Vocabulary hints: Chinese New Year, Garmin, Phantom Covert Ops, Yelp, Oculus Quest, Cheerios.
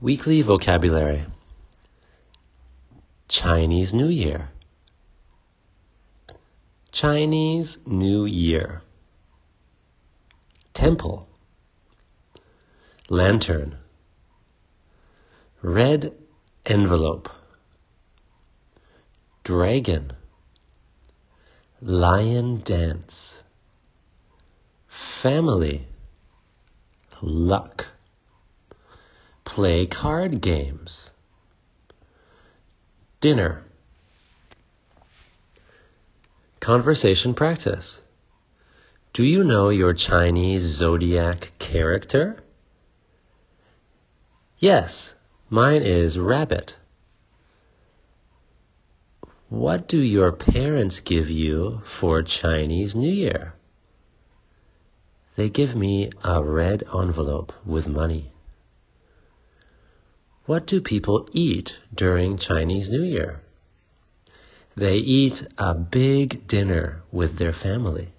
Weekly vocabulary. Chinese New Year. Chinese New Year. Temple. Lantern. Red envelope. Dragon. Lion dance. Family. Luck. Play card games. Dinner. Conversation practice. Do you know your Chinese zodiac character? Yes, mine is rabbit. What do your parents give you for Chinese New Year? They give me a red envelope with money. What do people eat during Chinese New Year? They eat a big dinner with their family.